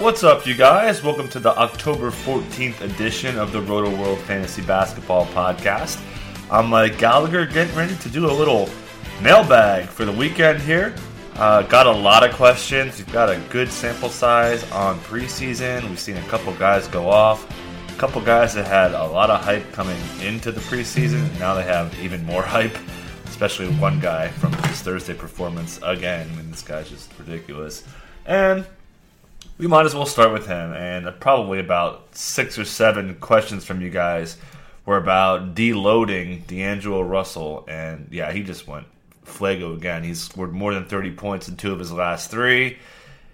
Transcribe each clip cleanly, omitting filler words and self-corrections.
What's up, you guys? Welcome to the October 14th edition of the Roto World Fantasy Basketball Podcast. I'm Mike Gallagher, getting ready to do a little mailbag for the weekend here. Got a lot of questions. We've got a good sample size on preseason. We've seen a couple guys go off. A couple guys that had a lot of hype coming into the preseason. Now they have even more hype, especially one guy from his Thursday performance again. I mean, this guy's just ridiculous. And we might as well start with him, and probably about 6 or 7 questions from you guys were about deloading D'Angelo Russell, and yeah, he just went flago again. He's scored more than 30 points in 2 of his last 3.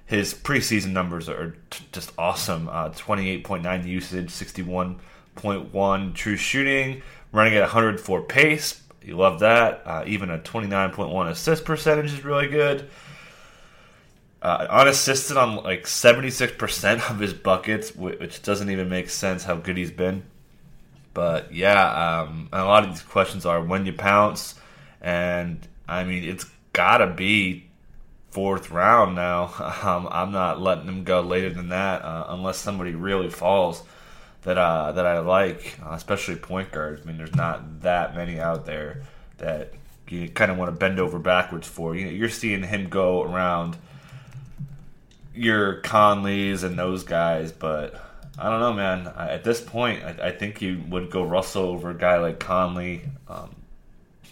His preseason numbers are just awesome. 28.9 usage, 61.1 true shooting, running at 104 pace. You love that. Even a 29.1 assist percentage is really good. Unassisted on like 76% of his buckets, which doesn't even make sense how good he's been. But yeah, and a lot of these questions are when you pounce, and I mean, it's gotta be 4th round now. I'm not letting him go later than that unless somebody really falls that I like, especially point guards. I mean, there's not that many out there that you kind of want to bend over backwards for. You know, you're seeing him go around your Conleys and those guys, but I don't know, man. At this point, I think you would go Russell over a guy like Conley,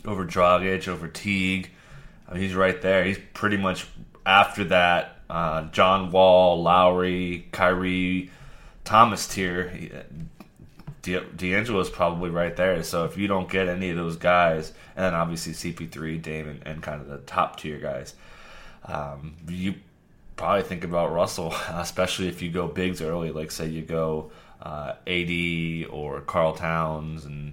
over Dragic, over Teague. I mean, he's right there. He's pretty much after that John Wall, Lowry, Kyrie, Thomas tier. D'Angelo's probably right there. So if you don't get any of those guys, and then obviously CP3, Dame, and kind of the top tier guys, you probably think about Russell, especially if you go bigs early. Like, say you go AD or Karl Towns and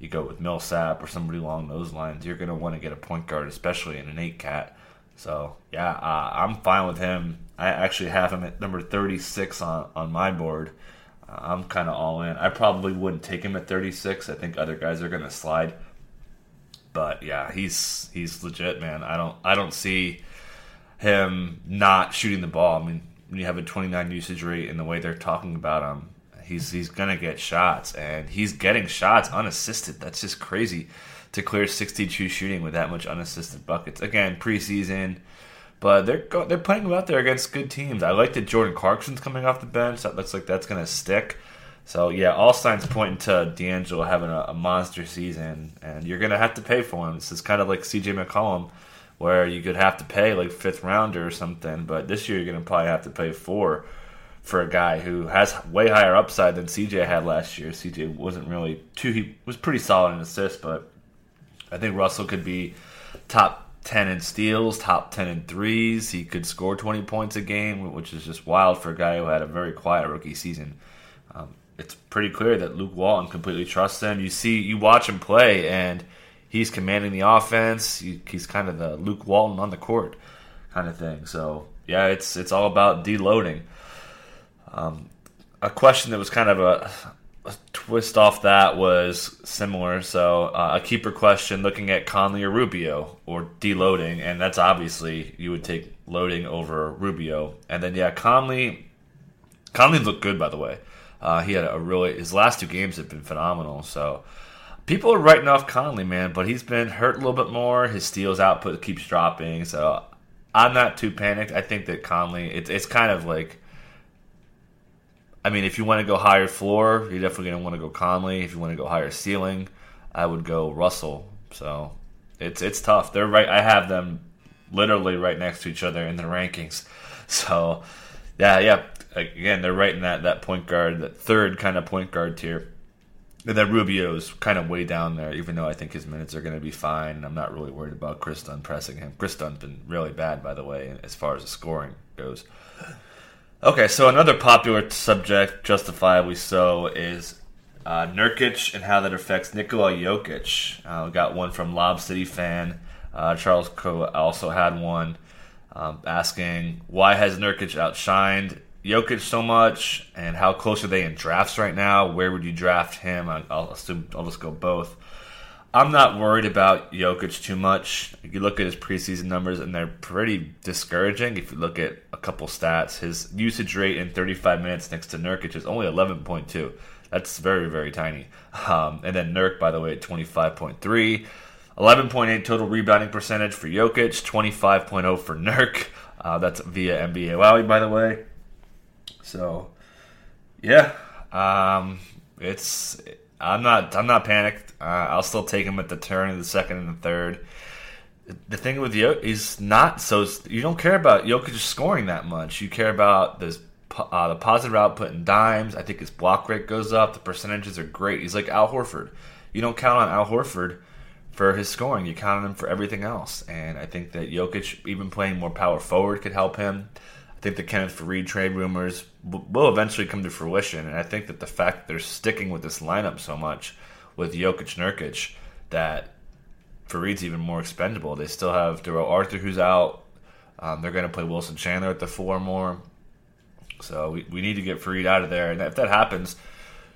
you go with Millsap or somebody along those lines, you're going to want to get a point guard, especially in an 8-cat. So, yeah, I'm fine with him. I actually have him at number 36 on my board. I'm kind of all in. I probably wouldn't take him at 36. I think other guys are going to slide. But, yeah, he's legit, man. I don't see him not shooting the ball. I mean, when you have a 29 usage rate and the way they're talking about him, he's gonna get shots, and he's getting shots unassisted. That's just crazy to clear 62 shooting with that much unassisted buckets. Again, preseason, but they're putting him out there against good teams. I like that Jordan Clarkson's coming off the bench. That looks like that's gonna stick. So yeah, all signs pointing to D'Angelo having a monster season, and you're gonna have to pay for him. This is kind of like CJ McCollum, where you could have to pay like 5th rounder or something, but this year you're going to probably have to pay 4 for a guy who has way higher upside than CJ had last year. CJ wasn't really too, he was pretty solid in assists, but I think Russell could be top 10 in steals, top 10 in threes. He could score 20 points a game, which is just wild for a guy who had a very quiet rookie season. It's pretty clear that Luke Walton completely trusts him. You watch him play, and he's commanding the offense. He's kind of the Luke Walton on the court kind of thing. So, yeah, it's all about deloading. A question that was kind of a twist off that was similar. So, a keeper question looking at Conley or Rubio or deloading, and that's obviously you would take loading over Rubio. And then, yeah, Conley looked good, by the way. He had his last 2 games have been phenomenal, so people are writing off Conley, man, but he's been hurt a little bit more. His steals output keeps dropping, so I'm not too panicked. I think that Conley, it's kind of like, I mean, if you want to go higher floor, you're definitely going to want to go Conley. If you want to go higher ceiling, I would go Russell. So it's tough. They're right. I have them literally right next to each other in the rankings. So yeah, again, they're right in that point guard, that 3rd kind of point guard tier. that Rubio's kind of way down there, even though I think his minutes are going to be fine. I'm not really worried about Chris Dunn pressing him. Chris Dunn's been really bad, by the way, as far as the scoring goes. Okay, so another popular subject, justifiably so, is Nurkic and how that affects Nikola Jokic. We got one from Lob City fan. Charles Coe also had one asking, why has Nurkic outshined Jokic so much, and how close are they in drafts right now? Where would you draft him? I'll assume I'll just go both. I'm not worried about Jokic too much. You look at his preseason numbers, and they're pretty discouraging. If you look at a couple stats, his usage rate in 35 minutes next to Nurkic is only 11.2. That's very, very tiny. And then Nurk, by the way, at 25.3. 11.8 total rebounding percentage for Jokic, 25.0 for Nurk. That's via NBA Wowie, by the way. So, yeah, I'm not panicked. I'll still take him at the turn of the second and the third. The thing with Jokic is you don't care about Jokic scoring that much. You care about this, the positive output in dimes. I think his block rate goes up. The percentages are great. He's like Al Horford. You don't count on Al Horford for his scoring. You count on him for everything else. And I think that Jokic, even playing more power forward, could help him. I think the Kenneth Faried trade rumors will eventually come to fruition. And I think that the fact that they're sticking with this lineup so much with Jokic-Nurkic, that Faried's even more expendable. They still have Darrell Arthur, who's out. They're going to play Wilson Chandler at the four more. So we need to get Faried out of there. And if that happens,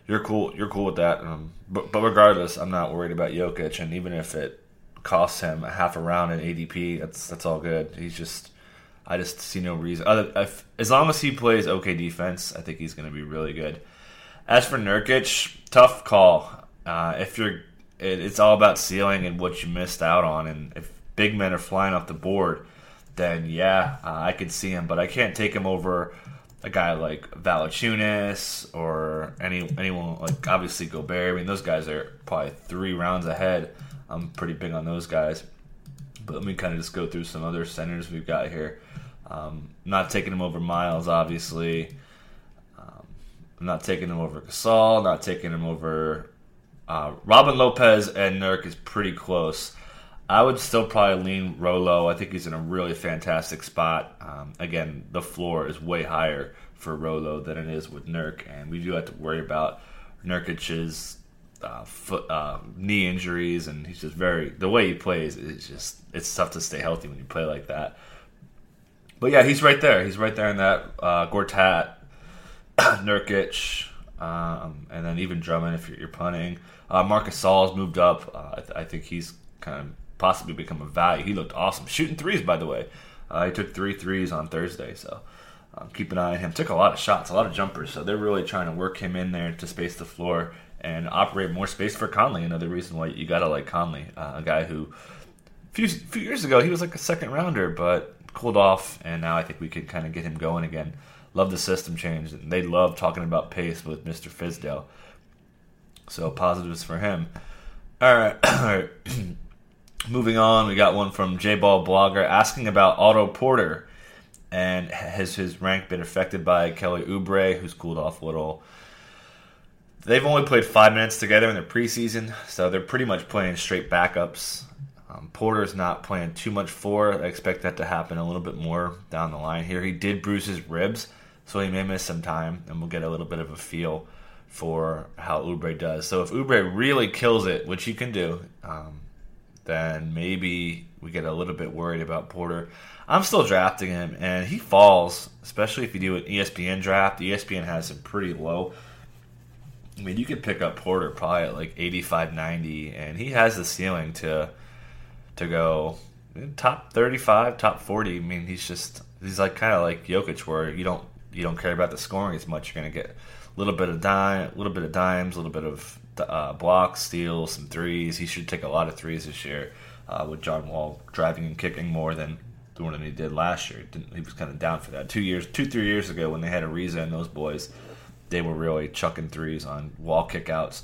you're cool with that. But regardless, I'm not worried about Jokic. And even if it costs him a half a round in ADP, that's all good. I just see no reason. As long as he plays okay defense, I think he's going to be really good. As for Nurkic, tough call. It's all about ceiling and what you missed out on. And if big men are flying off the board, then I could see him. But I can't take him over a guy like Valanciunas or anyone like, obviously, Gobert. I mean, those guys are probably three rounds ahead. I'm pretty big on those guys. But let me kind of just go through some other centers we've got here. Not taking him over Miles, obviously. I'm not taking him over Gasol. Not taking him over Robin Lopez, and Nurk is pretty close. I would still probably lean Rolo. I think he's in a really fantastic spot. Again, the floor is way higher for Rolo than it is with Nurk, and we do have to worry about Nurkic's knee injuries, and he's just the way he plays, it's tough to stay healthy when you play like that. But yeah, he's right there in that Gortat, Nurkic, and then even Drummond if you're punting. Marc Gasol's moved up. I think he's kind of possibly become a value. He looked awesome shooting threes, by the way. He took 3 threes on Thursday, so keep an eye on him. Took a lot of shots, a lot of jumpers, so they're really trying to work him in there to space the floor and operate more space for Conley. Another reason why you gotta like Conley, a guy who a few years ago he was like a second rounder, but cooled off, and now I think we can kind of get him going again. Love the system change, and they love talking about pace with Mr. Fizdale. So positives for him. All right. Moving on, we got one from J Ball blogger asking about Otto Porter, and has his rank been affected by Kelly Oubre, who's cooled off a little. They've only played 5 minutes together in the preseason, so they're pretty much playing straight backups. Porter's not playing too much for. I expect that to happen a little bit more down the line here. He did bruise his ribs, so he may miss some time, and we'll get a little bit of a feel for how Oubre does. So if Oubre really kills it, which he can do, then maybe we get a little bit worried about Porter. I'm still drafting him, and he falls, especially if you do an ESPN draft. ESPN has him pretty low. I mean, you could pick up Porter probably at like 85, 90, and he has the ceiling to go top 35, top 40. I mean, he's like kind of like Jokic, where you don't care about the scoring as much. You're gonna get a little bit of dimes, a little bit of blocks, steals, some threes. He should take a lot of threes this year with John Wall driving and kicking more than doing than he did last year. He was kind of down for that 3 years ago when they had Ariza and those boys. They were really chucking threes on wall kickouts.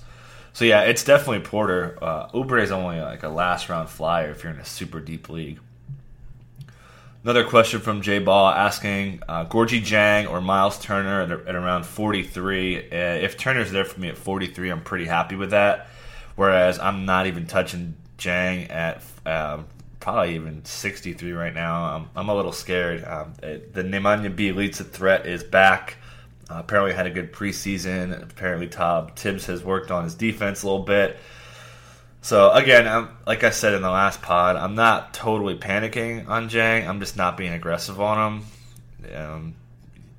So, yeah, it's definitely Porter. Oubre is only like a last-round flyer if you're in a super deep league. Another question from J Ball asking Gorgie Jang or Miles Turner at around 43. If Turner's there for me at 43, I'm pretty happy with that. Whereas I'm not even touching Jang at probably even 63 right now. I'm a little scared. The Nemanja Bjelica threat is back. Apparently had a good preseason. Apparently Todd Tibbs has worked on his defense a little bit. So, again, like I said in the last pod, I'm not totally panicking on Jang. I'm just not being aggressive on him.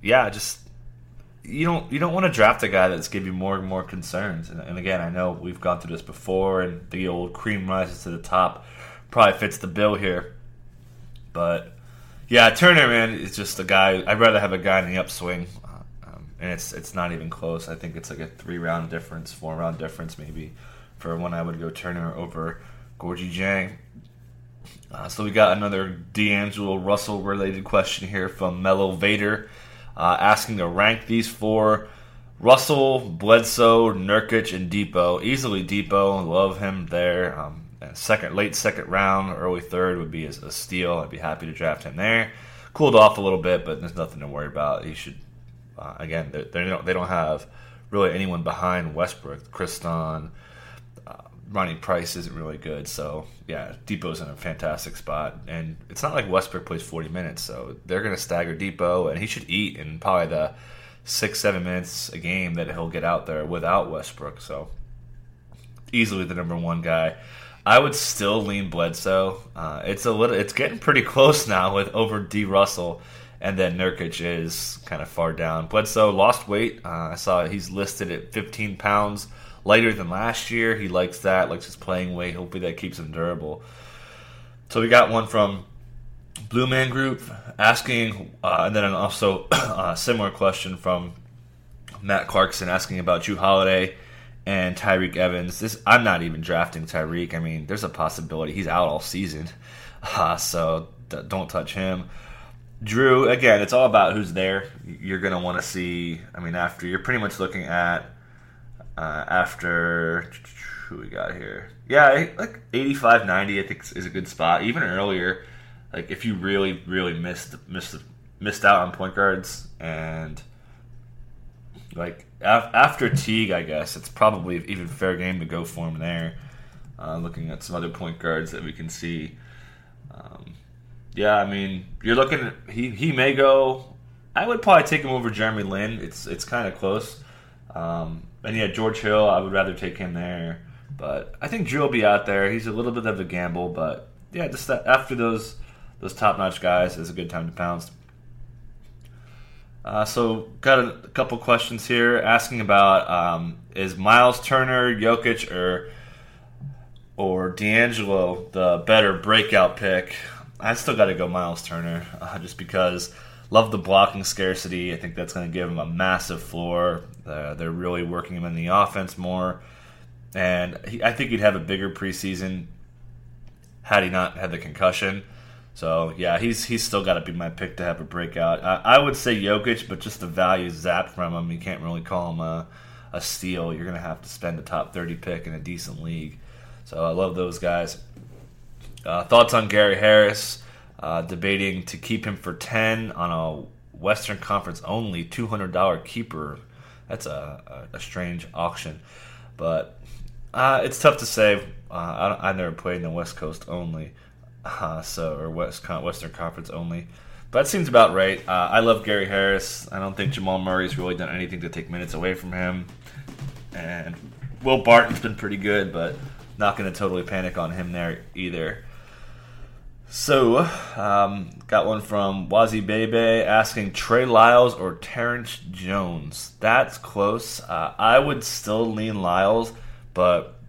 You don't want to draft a guy that's giving you more and more concerns. And, again, I know we've gone through this before, and the old cream rises to the top probably fits the bill here. But, yeah, Turner, man, is just a guy. I'd rather have a guy in the upswing, and it's not even close. I think it's like a 3-round difference, 4-round difference maybe, for when I would go Turner over Gorgie Jang. So we got another D'Angelo Russell related question here from Mellow Vader, asking to rank these four: Russell, Bledsoe, Nurkic, and Dipo. Easily Dipo, love him there. Late second round, early third would be a steal. I'd be happy to draft him there. Cooled off a little bit, but there's nothing to worry about. He should again. They don't have really anyone behind Westbrook, Kriston. Ronnie Price isn't really good, so yeah, Depot's in a fantastic spot, and it's not like Westbrook plays 40 minutes, so they're going to stagger Dipo, and he should eat in probably the 6-7 minutes a game that he'll get out there without Westbrook, so easily the number one guy. I would still lean Bledsoe. It's getting pretty close now with over D. Russell, and then Nurkic is kind of far down. Bledsoe lost weight. I saw he's listed at 15 pounds. Lighter than last year. He likes that, likes his playing weight. Hopefully that keeps him durable. So we got one from Blue Man Group asking, and then also a similar question from Matt Clarkson asking about Jrue Holiday and Tyreke Evans. I'm not even drafting Tyreke. I mean, there's a possibility he's out all season, so don't touch him. Jrue, again, it's all about who's there. You're going to want to see, I mean, after you're pretty much looking at, after who we got here, yeah, like 85-90, I think is a good spot. Even earlier, like if you really, really missed out on point guards, and like after Teague, I guess it's probably even fair game to go for him there. Looking at some other point guards that we can see, yeah, I mean you're looking at, he may go. I would probably take him over Jeremy Lin. It's kind of close. And yeah, George Hill, I would rather take him there. But I think Jrue will be out there. He's a little bit of a gamble, but yeah, just that, after those top-notch guys is a good time to pounce. So got a couple questions here asking about is Miles Turner, Jokic, or D'Angelo the better breakout pick? I still got to go Miles Turner just because love the blocking scarcity. I think that's going to give him a massive floor. They're really working him in the offense more. And I think he'd have a bigger preseason had he not had the concussion. So, yeah, he's still got to be my pick to have a breakout. I would say Jokic, but just the value zapped from him. You can't really call him a steal. You're going to have to spend a top 30 pick in a decent league. So I love those guys. Thoughts on Gary Harris? Debating to keep him for 10 on a Western Conference only $200 keeper. That's a strange auction, but it's tough to say. I never played in the West Coast only, or Western Conference only. But that seems about right. I love Gary Harris. I don't think Jamal Murray's really done anything to take minutes away from him, and Will Barton's been pretty good, but not going to totally panic on him there either. So, got one from Wazi Bebe asking Trey Lyles or Terrence Jones. That's close. I would still lean Lyles, but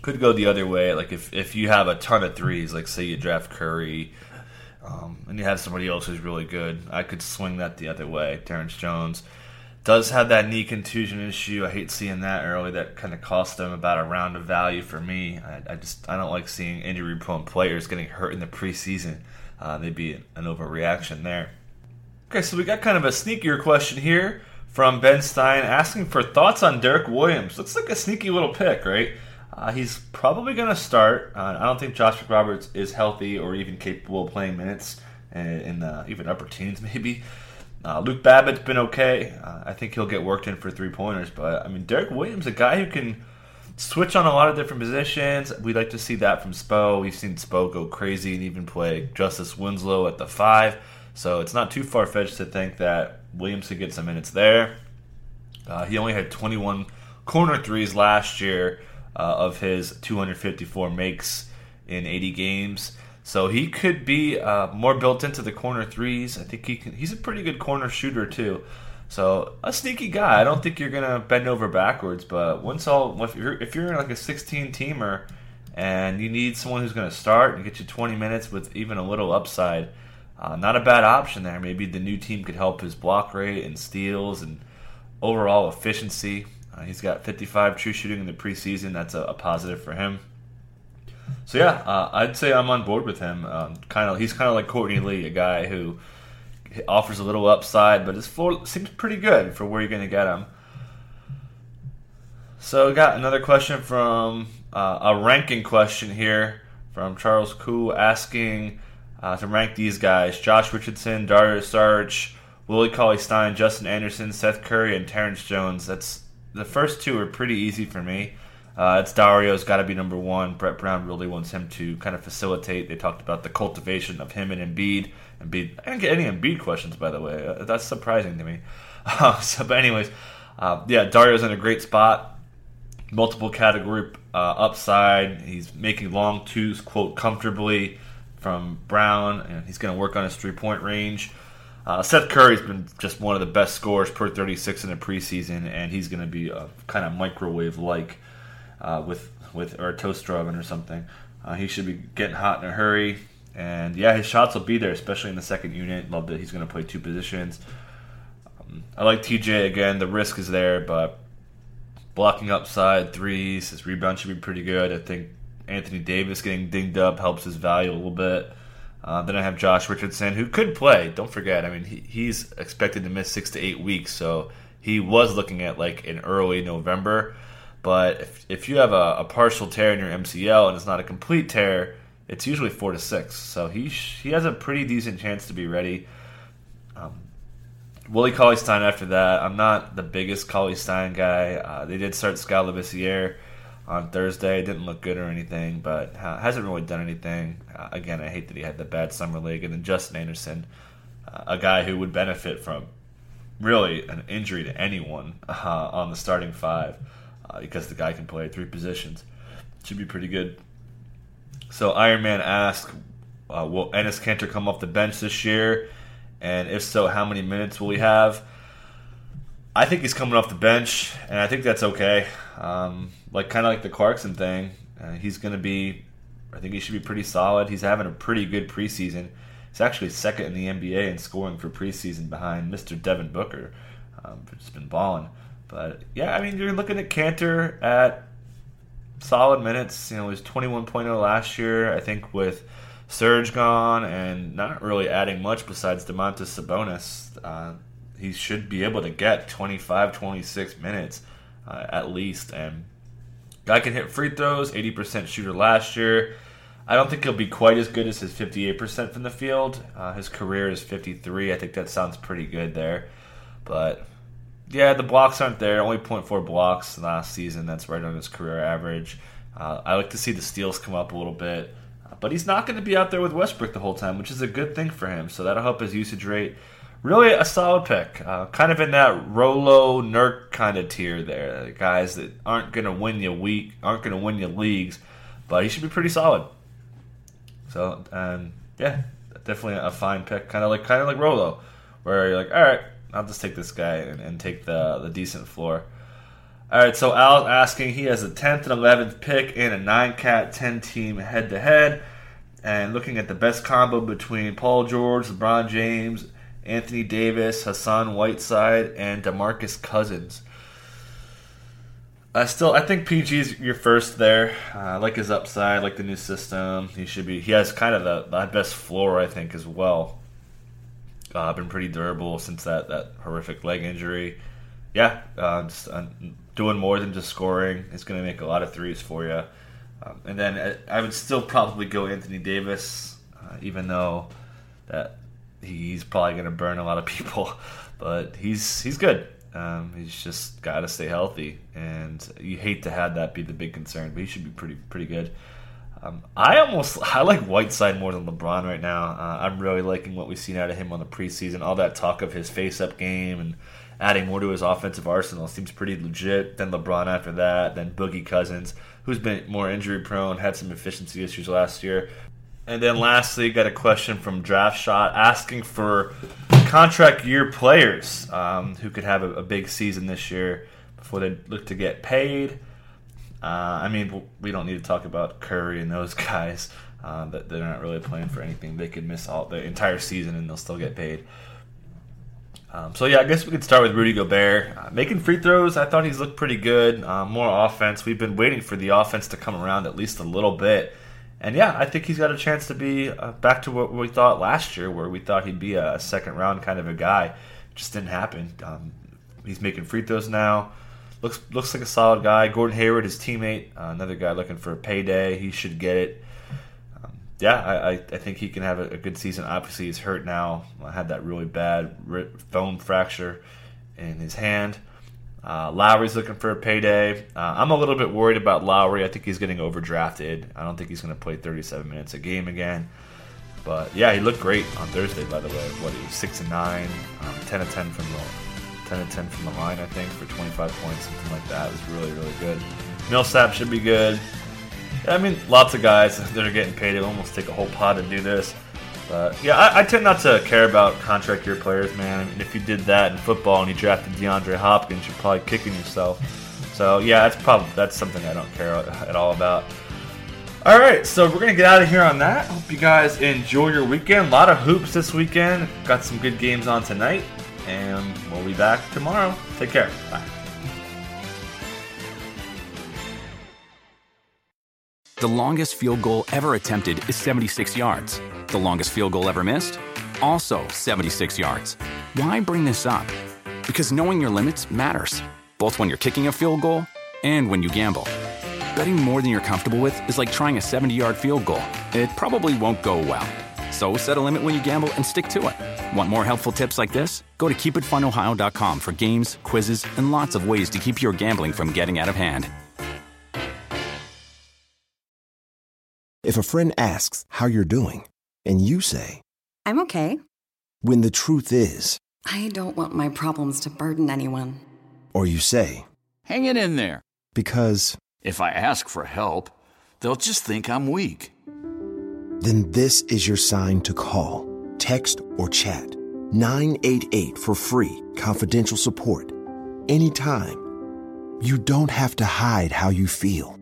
could go the other way. Like if you have a ton of threes, like say you draft Curry, and you have somebody else who's really good, I could swing that the other way. Terrence Jones does have that knee contusion issue. I hate seeing that early. That kind of cost them about a round of value for me. I don't like seeing injury-prone players getting hurt in the preseason. Maybe an overreaction there. Okay, so we got kind of a sneakier question here from Ben Stein asking for thoughts on Derek Williams. Looks like a sneaky little pick, right? He's probably going to start. I don't think Josh McRoberts is healthy or even capable of playing minutes. in the even upper teens maybe. Luke Babbitt's been okay. I think he'll get worked in for three-pointers. But, I mean, Derek Williams, a guy who can switch on a lot of different positions. We'd like to see that from Spo. We've seen Spo go crazy and even play Justice Winslow at the 5. So it's not too far-fetched to think that Williams could get some minutes there. He only had 21 corner threes last year of his 254 makes in 80 games. So he could be more built into the corner threes. I think he can, he's a pretty good corner shooter too. So a sneaky guy. I don't think you're gonna bend over backwards. But once all, if you're in like a 16 teamer and you need someone who's gonna start and get you 20 minutes with even a little upside, not a bad option there. Maybe the new team could help his block rate and steals and overall efficiency. He's got 55 true shooting in the preseason. That's a positive for him. So yeah, I'd say I'm on board with him. He's kind of like Courtney Lee, a guy who offers a little upside, but his floor seems pretty good for where you're going to get him. So we got another question from a ranking question here from Charles Koo asking to rank these guys: Josh Richardson, Dario Saric, Willie Cauley-Stein, Justin Anderson, Seth Curry, and Terrence Jones. That's the first two are pretty easy for me. It's Dario's got to be number one. Brett Brown really wants him to kind of facilitate. They talked about the cultivation of him and Embiid. I didn't get any Embiid questions, by the way. That's surprising to me. But anyways, Dario's in a great spot. Multiple category upside. He's making long twos, quote, comfortably from Brown, and he's going to work on his three-point range. Seth Curry's been just one of the best scorers per 36 in the preseason, and he's going to be kind of microwave-like. With or a toaster oven or something. He should be getting hot in a hurry. And, yeah, his shots will be there, especially in the second unit. Love that he's going to play two positions. I like TJ again. The risk is there, but blocking upside, threes, his rebound should be pretty good. I think Anthony Davis getting dinged up helps his value a little bit. Then I have Josh Richardson, who could play. Don't forget, I mean, he's expected to miss 6 to 8 weeks, so he was looking at, like, an early November. But if you have a partial tear in your MCL and it's not a complete tear, it's usually 4 to 6. So he has a pretty decent chance to be ready. Willie Cauley-Stein after that. I'm not the biggest Cauley-Stein guy. They did start Scott Labissiere on Thursday. It didn't look good or anything, but hasn't really done anything. Again, I hate that he had the bad summer league. And then Justin Anderson, a guy who would benefit from really an injury to anyone on the starting five. Because the guy can play three positions. Should be pretty good. So Iron Man asks, will Enes Kanter come off the bench this year? And if so, how many minutes will we have? I think he's coming off the bench, and I think that's okay. Kind of like the Clarkson thing. He's going to be, I think he should be pretty solid. He's having a pretty good preseason. He's actually second in the NBA in scoring for preseason behind Mr. Devin Booker, who's been balling. But, yeah, I mean, you're looking at Kanter at solid minutes. You know, he was 21.0 last year. I think with Serge gone and not really adding much besides Domantas Sabonis, he should be able to get 25, 26 minutes at least. And guy can hit free throws, 80% shooter last year. I don't think he'll be quite as good as his 58% from the field. His career is 53. I think that sounds pretty good there. But... yeah, the blocks aren't there. Only 0.4 blocks last season. That's right on his career average. I like to see the steals come up a little bit. But he's not going to be out there with Westbrook the whole time, which is a good thing for him. So that'll help his usage rate. Really a solid pick. Kind of in that Rolo, Nurk kind of tier there. Guys that aren't going to win you week, aren't going to win you leagues. But he should be pretty solid. So, yeah, definitely a fine pick. Kind of like Rolo, where you're like, all right. I'll just take this guy and take the decent floor. All right, so Al's asking. He has a 10th and 11th pick in a 9-cat, 10-team head-to-head. And looking at the best combo between Paul George, LeBron James, Anthony Davis, Hassan Whiteside, and DeMarcus Cousins. I think PG's your first there. I like his upside, like the new system. He has kind of the best floor, I think, as well. Been pretty durable since that horrific leg injury. Yeah, just doing more than just scoring. It's going to make a lot of threes for you. And then I would still probably go Anthony Davis, even though that he's probably going to burn a lot of people, but he's good. He's just got to stay healthy, and you hate to have that be the big concern, but he should be pretty good. I like Whiteside more than LeBron right now. I'm really liking what we've seen out of him on the preseason. All that talk of his face-up game and adding more to his offensive arsenal seems pretty legit. Then LeBron after that, then Boogie Cousins, who's been more injury-prone, had some efficiency issues last year. And then lastly, got a question from Draft Shot asking for contract year players who could have a big season this year before they look to get paid. I mean, we don't need to talk about Curry and those guys. They're not really playing for anything. They could miss all the entire season and they'll still get paid. I guess we could start with Rudy Gobert. Making free throws, I thought he's looked pretty good. More offense. We've been waiting for the offense to come around at least a little bit. And, yeah, I think he's got a chance to be back to what we thought last year, where we thought he'd be a second-round kind of a guy. Just didn't happen. He's making free throws now. Looks like a solid guy. Gordon Hayward, his teammate, another guy looking for a payday. He should get it. I think he can have a good season. Obviously, he's hurt now. Had that really bad bone fracture in his hand. Lowry's looking for a payday. I'm a little bit worried about Lowry. I think he's getting overdrafted. I don't think he's going to play 37 minutes a game again. But, yeah, he looked great on Thursday, by the way. What, he was 6-9, 10-10 from the 10-10 from the line, I think, for 25 points, something like that. It was really, really good. Millsap should be good. I mean, lots of guys that are getting paid. It almost take a whole pod to do this. But, yeah, I tend not to care about contract year players, man. I mean, if you did that in football and you drafted DeAndre Hopkins, you're probably kicking yourself. So, yeah, that's something I don't care at all about. All right, so we're going to get out of here on that. Hope you guys enjoy your weekend. A lot of hoops this weekend. Got some good games on tonight. And we'll be back tomorrow. Take care. Bye. The longest field goal ever attempted is 76 yards. The longest field goal ever missed? Also 76 yards. Why bring this up? Because knowing your limits matters, both when you're kicking a field goal and when you gamble. Betting more than you're comfortable with is like trying a 70-yard field goal. It probably won't go well. So set a limit when you gamble and stick to it. Want more helpful tips like this? Go to KeepItFunOhio.com for games, quizzes, and lots of ways to keep your gambling from getting out of hand. If a friend asks how you're doing, and you say, "I'm okay," when the truth is, "I don't want my problems to burden anyone." Or you say, "Hang it in there," because if I ask for help, they'll just think I'm weak. Then this is your sign to call, text, or chat 988 for free, confidential support, anytime. You don't have to hide how you feel.